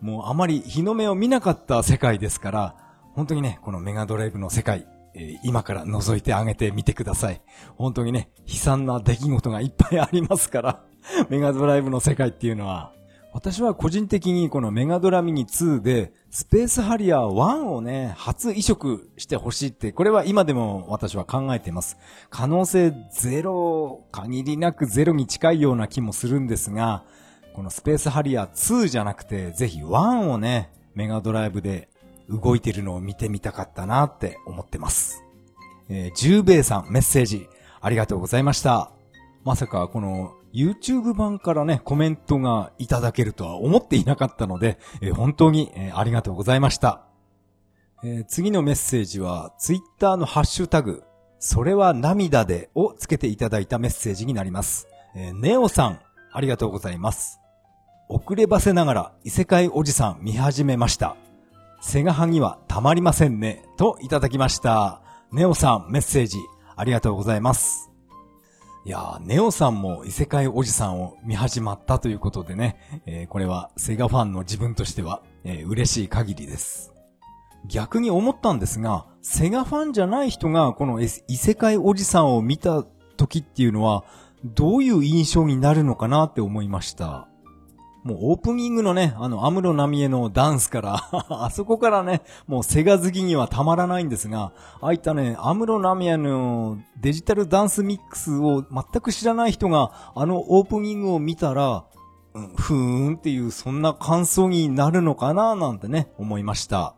もうあまり日の目を見なかった世界ですから、本当にね、このメガドライブの世界、えー、今から覗いてあげてみてください。本当にね、悲惨な出来事がいっぱいありますから。メガドライブの世界っていうのは、私は個人的にこのメガドラミニツーでスペースハリアーワンをね、初移植してほしいって、これは今でも私は考えています。可能性ゼロ、限りなくゼロに近いような気もするんですが、このスペースハリアーツーじゃなくて、ぜひワンをね、メガドライブで動いてるのを見てみたかったなって思ってます。えー、ジューベイさん、メッセージありがとうございました。まさかこのYouTube 版からね、コメントがいただけるとは思っていなかったので、えー、本当に、えー、ありがとうございました。えー、次のメッセージは Twitter のハッシュタグ、それは涙でをつけていただいたメッセージになります。えー、ネオさん、ありがとうございます。遅ればせながら異世界おじさん見始めました。セガハにはたまりませんねといただきました。ネオさん、メッセージありがとうございます。いやー、ネオさんも異世界おじさんを見始まったということでね、えー、これはセガファンの自分としては、えー、嬉しい限りです。逆に思ったんですが、セガファンじゃない人がこの異世界おじさんを見た時っていうのは、どういう印象になるのかなって思いました。もうオープニングのね、あの、安室奈美恵のダンスから、あそこからね、もうセガ好きにはたまらないんですが、ああいったね、安室奈美恵のデジタルダンスミックスを全く知らない人が、あのオープニングを見たら、うん、ふーんっていう、そんな感想になるのかななんてね、思いました。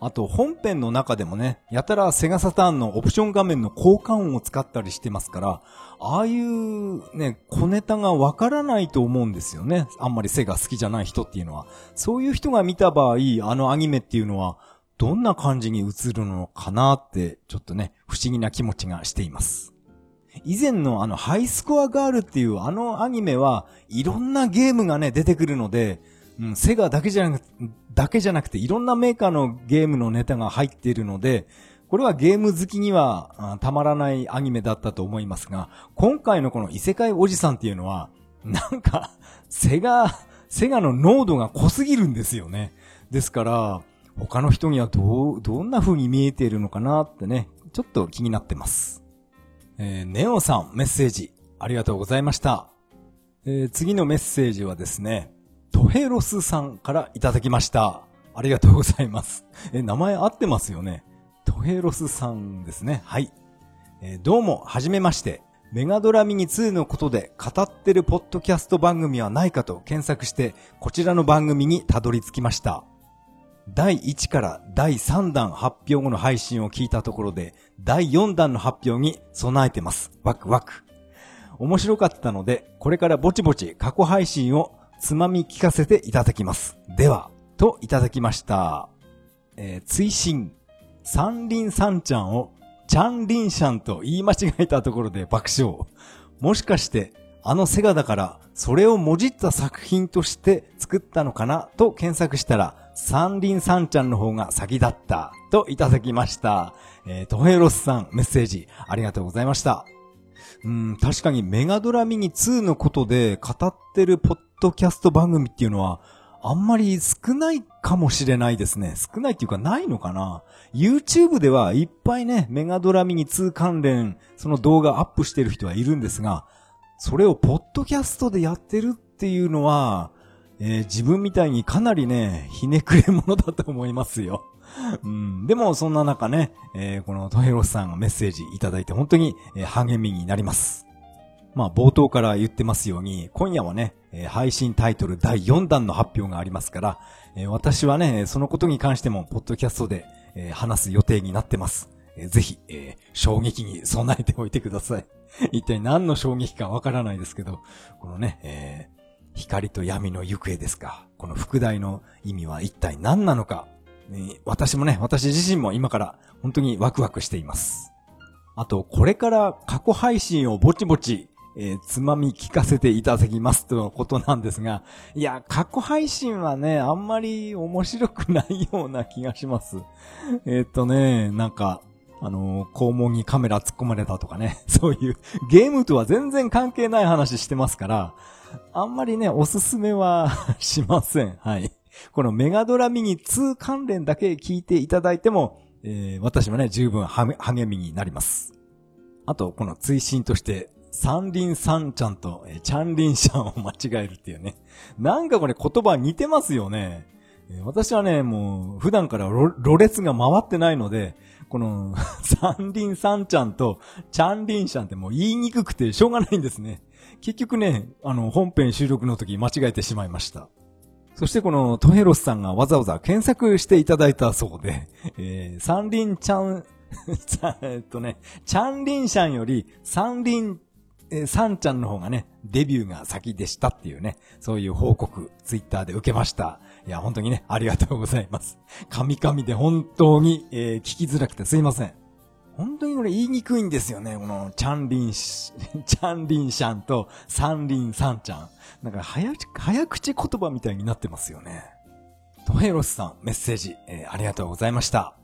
あと、本編の中でもね、やたらセガサターンのオプション画面の効果音を使ったりしてますから、ああいうね、小ネタがわからないと思うんですよね。あんまりセガ好きじゃない人っていうのは。そういう人が見た場合、あのアニメっていうのは、どんな感じに映るのかなって、ちょっとね、不思議な気持ちがしています。以前のあの、ハイスコアガールっていうあのアニメは、いろんなゲームがね、出てくるので、うん、セガだけじゃなく、だけじゃなくていろんなメーカーのゲームのネタが入っているので、これはゲーム好きにはたまらないアニメだったと思いますが、今回のこの異世界おじさんっていうのは、なんか、セガ、セガの濃度が濃すぎるんですよね。ですから、他の人にはどう、どんな風に見えているのかなってね、ちょっと気になってます。えー、ネオさん、メッセージ、ありがとうございました。えー、次のメッセージはですね、トヘロスさんからいただきました。ありがとうございます。え、名前合ってますよね。トヘロスさんですね。はい。えー、どうも、はじめまして。メガドラミニツーのことで語ってるポッドキャスト番組はないかと検索して、こちらの番組にたどり着きました。だいいちからだいさんだん発表後の配信を聞いたところで、だいよんだんの発表に備えてます。ワクワク。面白かったので、これからぼちぼち過去配信をつまみ聞かせていただきます。では、といただきました。えー、追伸三輪三ちゃんをチャンリンシャンと言い間違えたところで爆笑。もしかしてあのセガだからそれをもじった作品として作ったのかなと検索したら三輪三ちゃんの方が先だったといただきました。えー、トヘロスさんメッセージありがとうございました。うーん、確かにメガドラミニツーのことで語ってるポッドキャスト番組っていうのはあんまり少ないかもしれないですね。少ないっていうかないのかな。 YouTube ではいっぱいね、メガドラミニツー関連、その動画アップしてる人はいるんですが、それをポッドキャストでやってるっていうのは、えー、自分みたいにかなりね、ひねくれ者だと思いますよ。うん、でもそんな中ね、えー、このトヘロスさんがメッセージいただいて本当に励みになります。まあ冒頭から言ってますように、今夜はね、配信タイトルだいよんだんの発表がありますから、私はね、そのことに関してもポッドキャストで話す予定になってます。ぜひ、衝撃に備えておいてください。一体何の衝撃かわからないですけど、このね、光と闇の行方ですか。この副題の意味は一体何なのか。私もね、私自身も今から本当にワクワクしています。あと、これから過去配信をぼちぼちえー、つまみ聞かせていただきますとのことなんですが、いや、過去配信はね、あんまり面白くないような気がします。えー、っとね、なんか、あのー、肛門にカメラ突っ込まれたとかね、そういうゲームとは全然関係ない話してますから、あんまりね、おすすめはしません。はい。このメガドラミニツー関連だけ聞いていただいても、えー、私もね、十分励みになります。あと、この追伸として、三輪三ちゃんとチャンリンシャンを間違えるっていうね。なんかこれ言葉似てますよね。私はね、もう普段からろれつが回ってないので、この三輪三ちゃんとチャンリンシャンってもう言いにくくてしょうがないんですね。結局ね、あの本編収録の時間違えてしまいました。そしてこのトヘロスさんがわざわざ検索していただいたそうで、えー、三輪ちゃん、えっとね、チャンリンシャンより三輪サンちゃんの方がね、デビューが先でしたっていうね、そういう報告、ツイッターで受けました。いや、本当にね、ありがとうございます。カミカミで本当に、えー、聞きづらくてすいません。本当にこれ言いにくいんですよね、この、チャンリン、チャンリンシャンと三輪サンちゃん。なんか早、早口言葉みたいになってますよね。トヘロスさん、メッセージ、えー、ありがとうございました。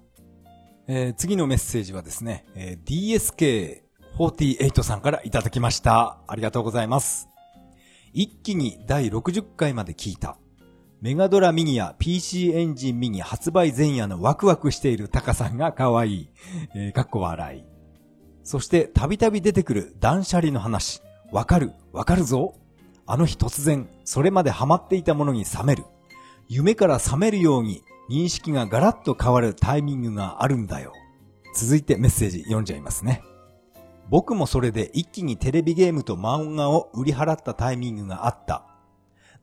えー、次のメッセージはですね、えー、ディーエスケーフォーティーエイト さんからいただきました。ありがとうございます。一気にだいろくじゅっかいまで聞いた。メガドラミニや ピーシー エンジンミニ発売前夜のワクワクしているタカさんが可愛い。えー、かっこ笑い。そしてたびたび出てくる断捨離の話。わかる、わかるぞ。あの日突然、それまでハマっていたものに覚める。夢から覚めるように認識がガラッと変わるタイミングがあるんだよ。続いてメッセージ読んじゃいますね。僕もそれで一気にテレビゲームと漫画を売り払ったタイミングがあった。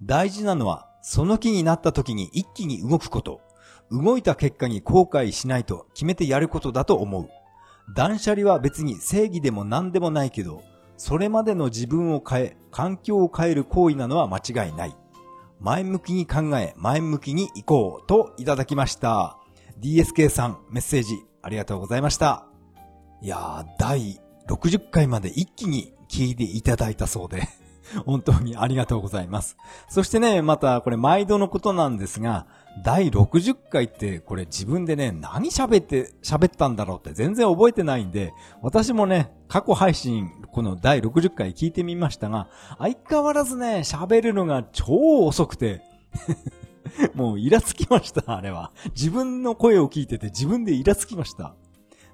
大事なのはその気になった時に一気に動くこと。動いた結果に後悔しないと決めてやることだと思う。断捨離は別に正義でも何でもないけど、それまでの自分を変え、環境を変える行為なのは間違いない。前向きに考え、前向きに行こうといただきました。ディーエスケー さんメッセージありがとうございました。いやー、だいろくじゅっかいまで一気に聞いていただいたそうで本当にありがとうございます。そしてね、またこれ毎度のことなんですが、だいろくじゅっかいってこれ自分でね、何喋って喋ったんだろうって全然覚えてないんで、私もね、過去配信このだいろくじゅっかい聞いてみましたが、相変わらずね、喋るのが超遅くてもうイラつきました。あれは自分の声を聞いてて自分でイラつきました。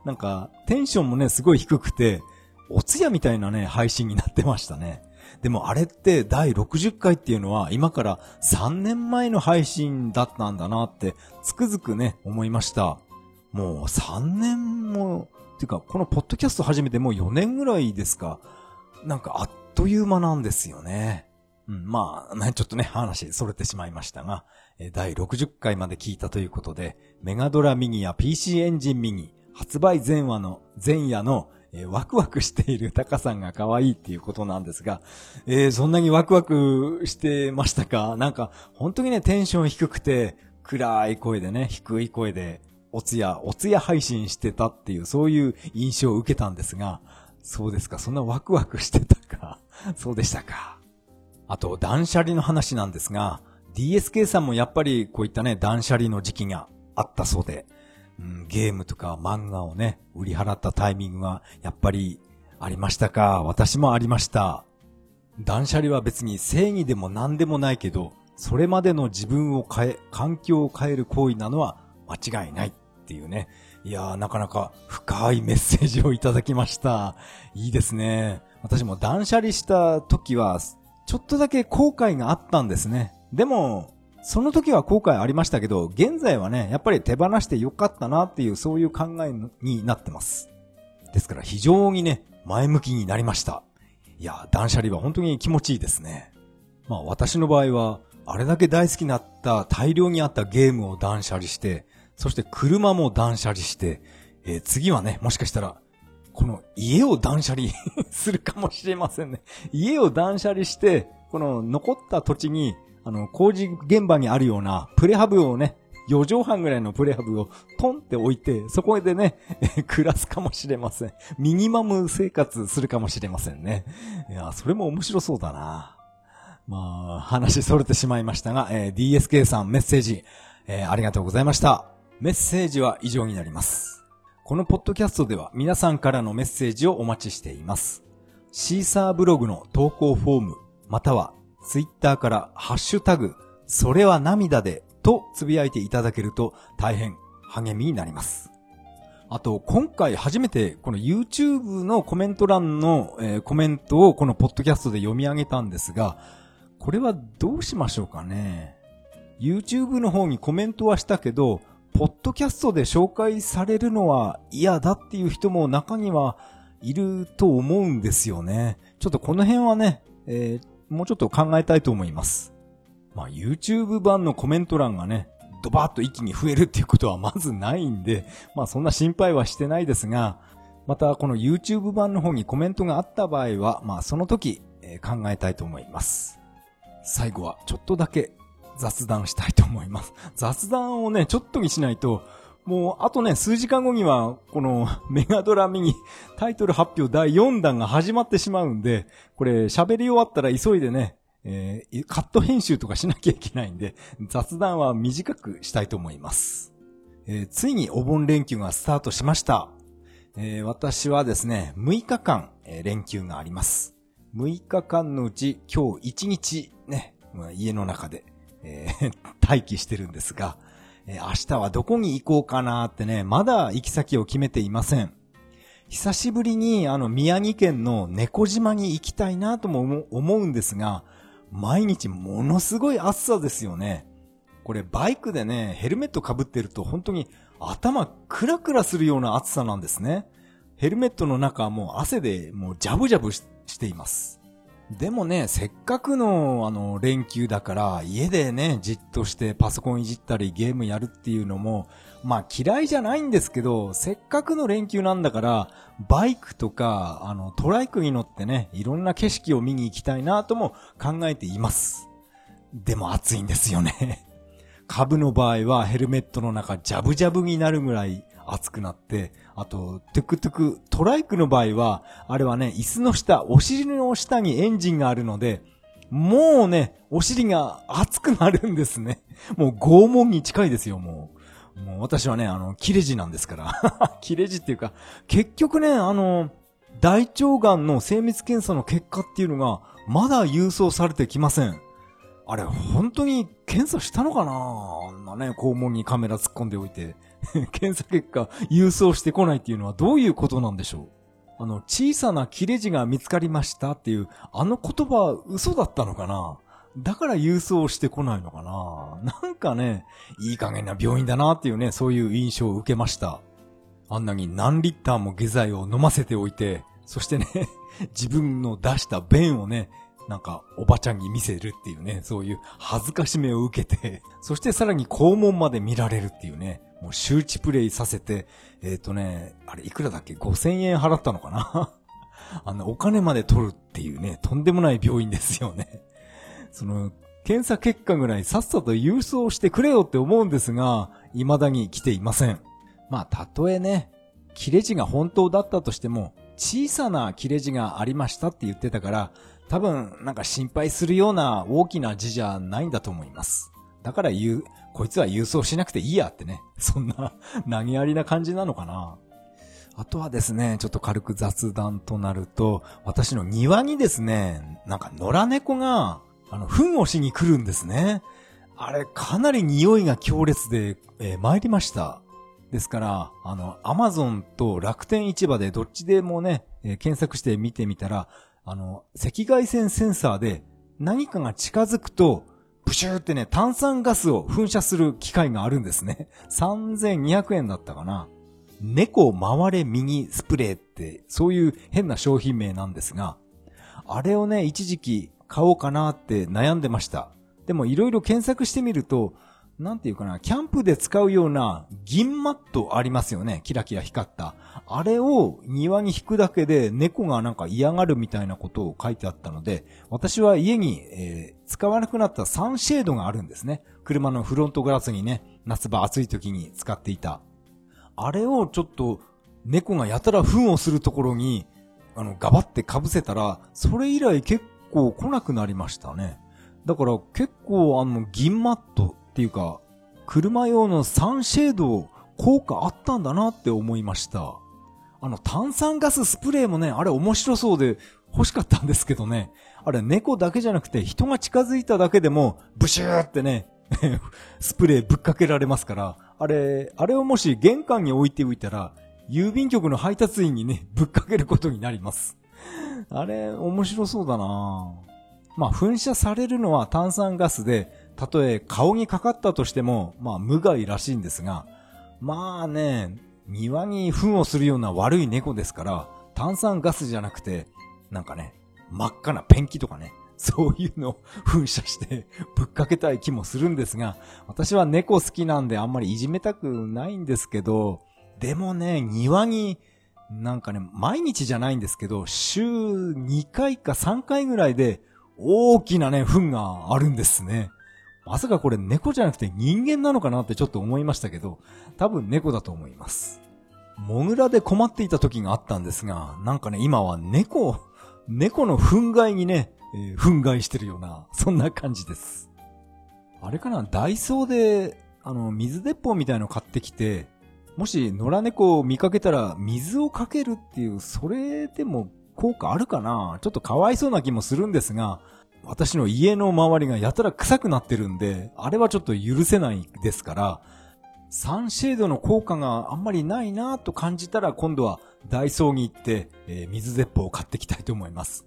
なんか、テンションもね、すごい低くて、おつやみたいなね、配信になってましたね。でもあれって、だいろくじゅっかいっていうのは、今からさんねんまえの配信だったんだなって、つくづくね、思いました。もうさんねんも、てか、このポッドキャスト始めてもうよねんぐらいですか。なんか、あっという間なんですよね。うん、まあ、ね、ちょっとね、話、逸れてしまいましたが、だいろくじゅっかいまで聞いたということで、メガドラミニや ピーシー エンジンミニ、発売前話の、前夜の、えー、ワクワクしているタカさんが可愛いっていうことなんですが、えー、そんなにワクワクしてましたか？なんか、本当にね、テンション低くて、暗い声でね、低い声でおつやおつや配信してたっていう、そういう印象を受けたんですが、そうですか、そんなワクワクしてたか、そうでしたか。あと断捨離の話なんですが、 ディーエスケー さんもやっぱりこういったね、断捨離の時期があったそうで、うん、ゲームとか漫画をね、売り払ったタイミングはやっぱりありましたか。私もありました。断捨離は別に正義でも何でもないけど、それまでの自分を変え、環境を変える行為なのは間違いないっていうね。いやー、なかなか深いメッセージをいただきました。いいですね。私も断捨離した時は、ちょっとだけ後悔があったんですね。でも、その時は後悔ありましたけど、現在はね、やっぱり手放してよかったなっていう、そういう考えになってます。ですから非常にね、前向きになりました。いや、断捨離は本当に気持ちいいですね。まあ私の場合は、あれだけ大好きになった大量にあったゲームを断捨離して、そして車も断捨離して、えー、次はね、もしかしたら、この家を断捨離するかもしれませんね。家を断捨離して、この残った土地に、あの、工事現場にあるようなプレハブをね、よじょうはんぐらいのプレハブをトンって置いて、そこでね、えー、暮らすかもしれません。ミニマム生活するかもしれませんね。いや、それも面白そうだな。まあ、話それてしまいましたが、えー、ディーエスケー さんメッセージ、えー、ありがとうございました。メッセージは以上になります。このポッドキャストでは皆さんからのメッセージをお待ちしています。シーサーブログの投稿フォーム、またはツイッターからハッシュタグ、それは涙でとつぶやいていただけると大変励みになります。あと今回初めてこの YouTube のコメント欄の、えー、コメントをこのポッドキャストで読み上げたんですが、これはどうしましょうかね。 YouTube の方にコメントはしたけど、ポッドキャストで紹介されるのは嫌だっていう人も中にはいると思うんですよね。ちょっとこの辺はね、えー、もうちょっと考えたいと思います。まあ YouTube 版のコメント欄がね、ドバーッと一気に増えるっていうことはまずないんで、まあそんな心配はしてないですが、またこの YouTube 版の方にコメントがあった場合は、まあその時、えー、考えたいと思います。最後はちょっとだけ雑談したいと思います。雑談をね、ちょっとにしないと、もうあとね、数時間後には、このメガドラミニタイトル発表だいよんだんが始まってしまうんで、これ喋り終わったら急いでね、えー、カット編集とかしなきゃいけないんで、雑談は短くしたいと思います。えー、ついにお盆連休がスタートしました。えー、私はですね、むいかかん、えー、連休があります。むいかかんのうち今日いちにちね、家の中で、えー、待機してるんですが、えー、明日はどこに行こうかなーってね、まだ行き先を決めていません。久しぶりにあの宮城県の猫島に行きたいなとも思うんですが、毎日ものすごい暑さですよね。これバイクでね、ヘルメット被ってると本当に頭クラクラするような暑さなんですね。ヘルメットの中はもう汗でもうジャブジャブしてしています。でもね、せっかくのあの連休だから家でね、じっとしてパソコンいじったりゲームやるっていうのもまあ嫌いじゃないんですけど、せっかくの連休なんだからバイクとかあのトライクに乗ってね、いろんな景色を見に行きたいなとも考えています。でも暑いんですよね。株の場合はヘルメットの中ジャブジャブになるぐらい暑くなって、あと、トゥクトゥク、トライクの場合は、あれはね、椅子の下、お尻の下にエンジンがあるので、もうね、お尻が熱くなるんですね。もう拷問に近いですよ、もう。もう私はね、あの、切れ痔なんですから。切れ痔っていうか、結局ね、あの、大腸がんの精密検査の結果っていうのが、まだ郵送されてきません。あれ、本当に検査したのかなあんなね、肛門にカメラ突っ込んでおいて。検査結果、郵送してこないっていうのはどういうことなんでしょう。あの、小さな切れ字が見つかりましたっていう、あの言葉、嘘だったのかな。だから郵送してこないのかな。なんかね、いい加減な病院だなっていうね、そういう印象を受けました。あんなに何リッターも下剤を飲ませておいて、そしてね、自分の出した便をね、なんかおばちゃんに見せるっていうね、そういう恥ずかしめを受けて、そしてさらに肛門まで見られるっていうね、もう周知プレイさせて、えっとね、あれいくらだっけごせんえん払ったのかなあのお金まで取るっていうね、とんでもない病院ですよね。その検査結果ぐらいさっさと郵送してくれよって思うんですが、未だに来ていません。まあ、たとえね、切れ字が本当だったとしても、小さな切れ字がありましたって言ってたから、多分なんか心配するような大きな字じゃないんだと思います。だから言う、こいつは郵送しなくていいやってね、そんな投げやりな感じなのかな。あとはですね、ちょっと軽く雑談となると、私の庭にですね、なんか野良猫が、あの、糞をしに来るんですね。あれ、かなり匂いが強烈で、えー、参りました。ですから、あの、アマゾンと楽天市場でどっちでもね、えー、検索して見てみたら、あの、赤外線センサーで何かが近づくと、プシューってね、炭酸ガスを噴射する機械があるんですね。さんぜんにひゃくえんだったかな。猫回れ右スプレーって、そういう変な商品名なんですが、あれをね、一時期買おうかなって悩んでました。でもいろいろ検索してみると、なんていうかな、キャンプで使うような銀マットありますよね。キラキラ光った。あれを庭に引くだけで猫がなんか嫌がるみたいなことを書いてあったので、私は家に、えー、使わなくなったサンシェードがあるんですね。車のフロントガラスにね、夏場暑い時に使っていた。あれをちょっと猫がやたら糞をするところにあのガバって被せたら、それ以来結構来なくなりましたね。だから結構あの銀マットっていうか車用のサンシェード効果あったんだなって思いました。あの炭酸ガススプレーもね、あれ面白そうで欲しかったんですけどね、あれ猫だけじゃなくて人が近づいただけでもブシューってねスプレーぶっかけられますから、あれあれをもし玄関に置いておいたら郵便局の配達員にねぶっかけることになります。あれ面白そうだな。まあ噴射されるのは炭酸ガスで、たとえ顔にかかったとしてもまあ無害らしいんですが、まあね、庭に糞をするような悪い猫ですから、炭酸ガスじゃなくてなんかね、真っ赤なペンキとかね、そういうのを噴射してぶっかけたい気もするんですが、私は猫好きなんであんまりいじめたくないんですけど、でもね、庭になんかね、毎日じゃないんですけど、週にかいかさんかいぐらいで大きなね、糞があるんですね。まさかこれ猫じゃなくて人間なのかなってちょっと思いましたけど、多分猫だと思います。モグラで困っていた時があったんですが、なんかね、今は猫、猫の糞害にね、えー、憤慨してるような、そんな感じです。あれかな、ダイソーで、あの、水鉄砲みたいの買ってきて、もし野良猫を見かけたら水をかけるっていう、それでも効果あるかな？ちょっとかわいそうな気もするんですが、私の家の周りがやたら臭くなってるんで、あれはちょっと許せないですから、サンシェードの効果があんまりないなぁと感じたら、今度はダイソーに行って、えー、水鉄砲を買ってきたいと思います。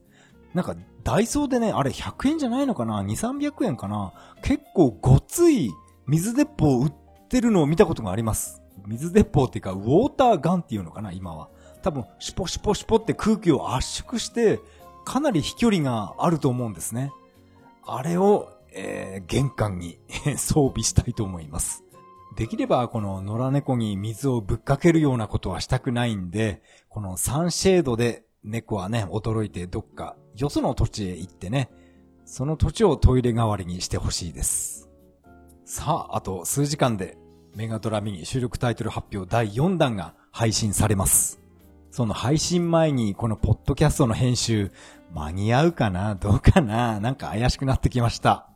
なんかダイソーでね、あれひゃくえんじゃないのかな、にせんさんびゃくえんかな、結構ごつい水鉄砲を売ってるのを見たことがあります。水鉄砲っていうかウォーターガンっていうのかな、今は多分シュポシュポシュポって空気を圧縮してかなり飛距離があると思うんですね。あれを、えー、玄関に装備したいと思います。できればこの野良猫に水をぶっかけるようなことはしたくないんで、このサンシェードで猫はね、驚いてどっかよその土地へ行ってね、その土地をトイレ代わりにしてほしいです。さあ、あと数時間でメガドラミニ収録タイトル発表だいよんだんが配信されます。その配信前にこのポッドキャストの編集、間に合うかな？どうかな？なんか怪しくなってきました。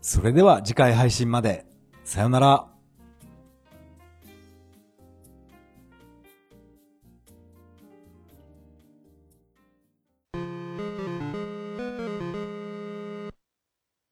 それでは次回配信まで。さよなら。